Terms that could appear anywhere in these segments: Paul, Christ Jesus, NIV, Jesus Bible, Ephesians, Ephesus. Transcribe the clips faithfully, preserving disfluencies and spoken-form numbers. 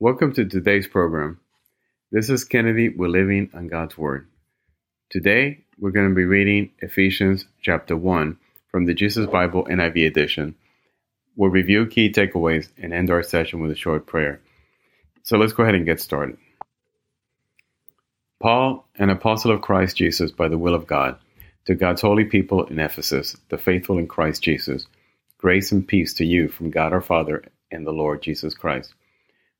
Welcome to today's program. This is Kennedy with Living on God's Word. Today, we're going to be reading Ephesians chapter one from the Jesus Bible N I V edition. We'll review key takeaways and end our session with a short prayer. So let's go ahead and get started. Paul, an apostle of Christ Jesus by the will of God, to God's holy people in Ephesus, the faithful in Christ Jesus, grace and peace to you from God our Father and the Lord Jesus Christ.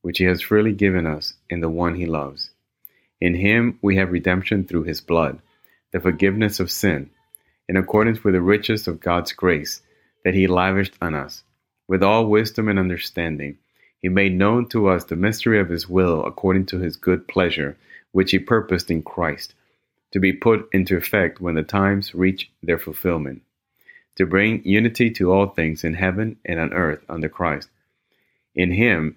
which he has freely given us in the one he loves. In him we have redemption through his blood, the forgiveness of sin, in accordance with the riches of God's grace that he lavished on us. With all wisdom and understanding, he made known to us the mystery of his will according to his good pleasure, which he purposed in Christ, to be put into effect when the times reach their fulfillment, to bring unity to all things in heaven and on earth under Christ. In him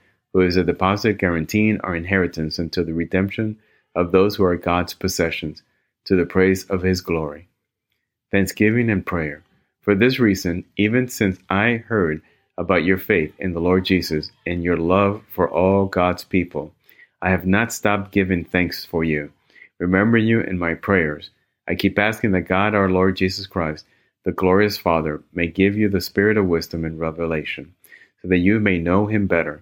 who is a deposit guaranteeing our inheritance until the redemption of those who are God's possessions, to the praise of his glory. Thanksgiving and prayer. For this reason, even since I heard about your faith in the Lord Jesus and your love for all God's people, I have not stopped giving thanks for you, remembering you in my prayers. I keep asking that God, our Lord Jesus Christ, the glorious Father, may give you the spirit of wisdom and revelation, so that you may know him better.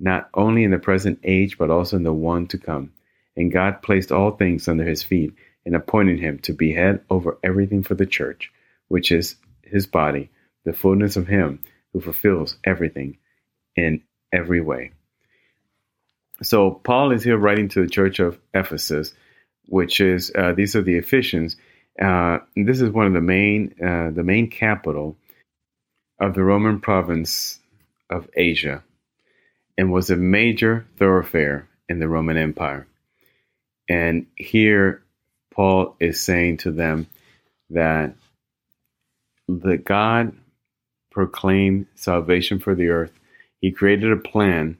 not only in the present age, but also in the one to come. And God placed all things under his feet and appointed him to be head over everything for the church, which is his body, the fullness of him who fulfills everything in every way. So Paul is here writing to the church of Ephesus, which is, uh, these are the Ephesians. Uh, this is one of the main, uh, the main capital of the Roman province of Asia, and was a major thoroughfare in the Roman Empire. And here Paul is saying to them that the God proclaimed salvation for the earth. He created a plan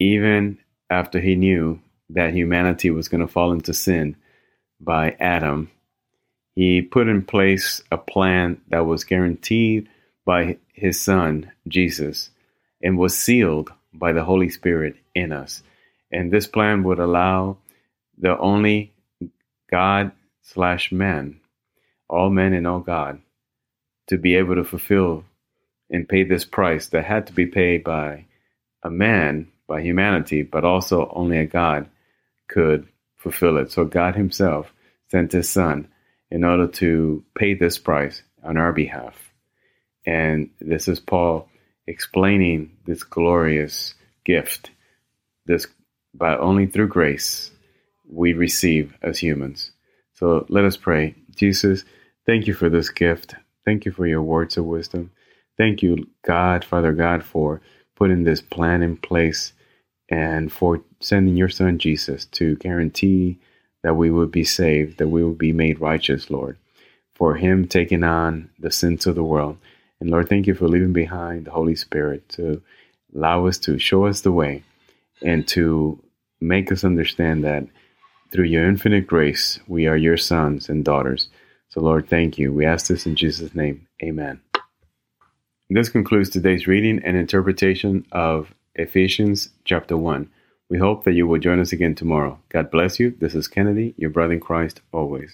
even after he knew that humanity was going to fall into sin by Adam. He put in place a plan that was guaranteed by his son, Jesus, and was sealed by the Holy Spirit in us. And this plan would allow the only God slash man, all men and all God, to be able to fulfill and pay this price that had to be paid by a man, by humanity, but also only a God could fulfill it. So God himself sent his son in order to pay this price on our behalf. And this is Paul explaining this glorious gift, this by only through grace we receive as humans. So let us pray. Jesus, thank you for this gift. Thank you for your words of wisdom. Thank you, God, Father God, for putting this plan in place and for sending your son Jesus to guarantee that we would be saved, that we would be made righteous, Lord, for him taking on the sins of the world. And Lord, thank you for leaving behind the Holy Spirit to allow us, to show us the way, and to make us understand that Through your infinite grace, we are your sons and daughters. So, Lord, thank you. We ask this in Jesus' name. Amen. This concludes today's reading and interpretation of Ephesians chapter one. We hope that you will join us again tomorrow. God bless you. This is Kennedy, your brother in Christ always.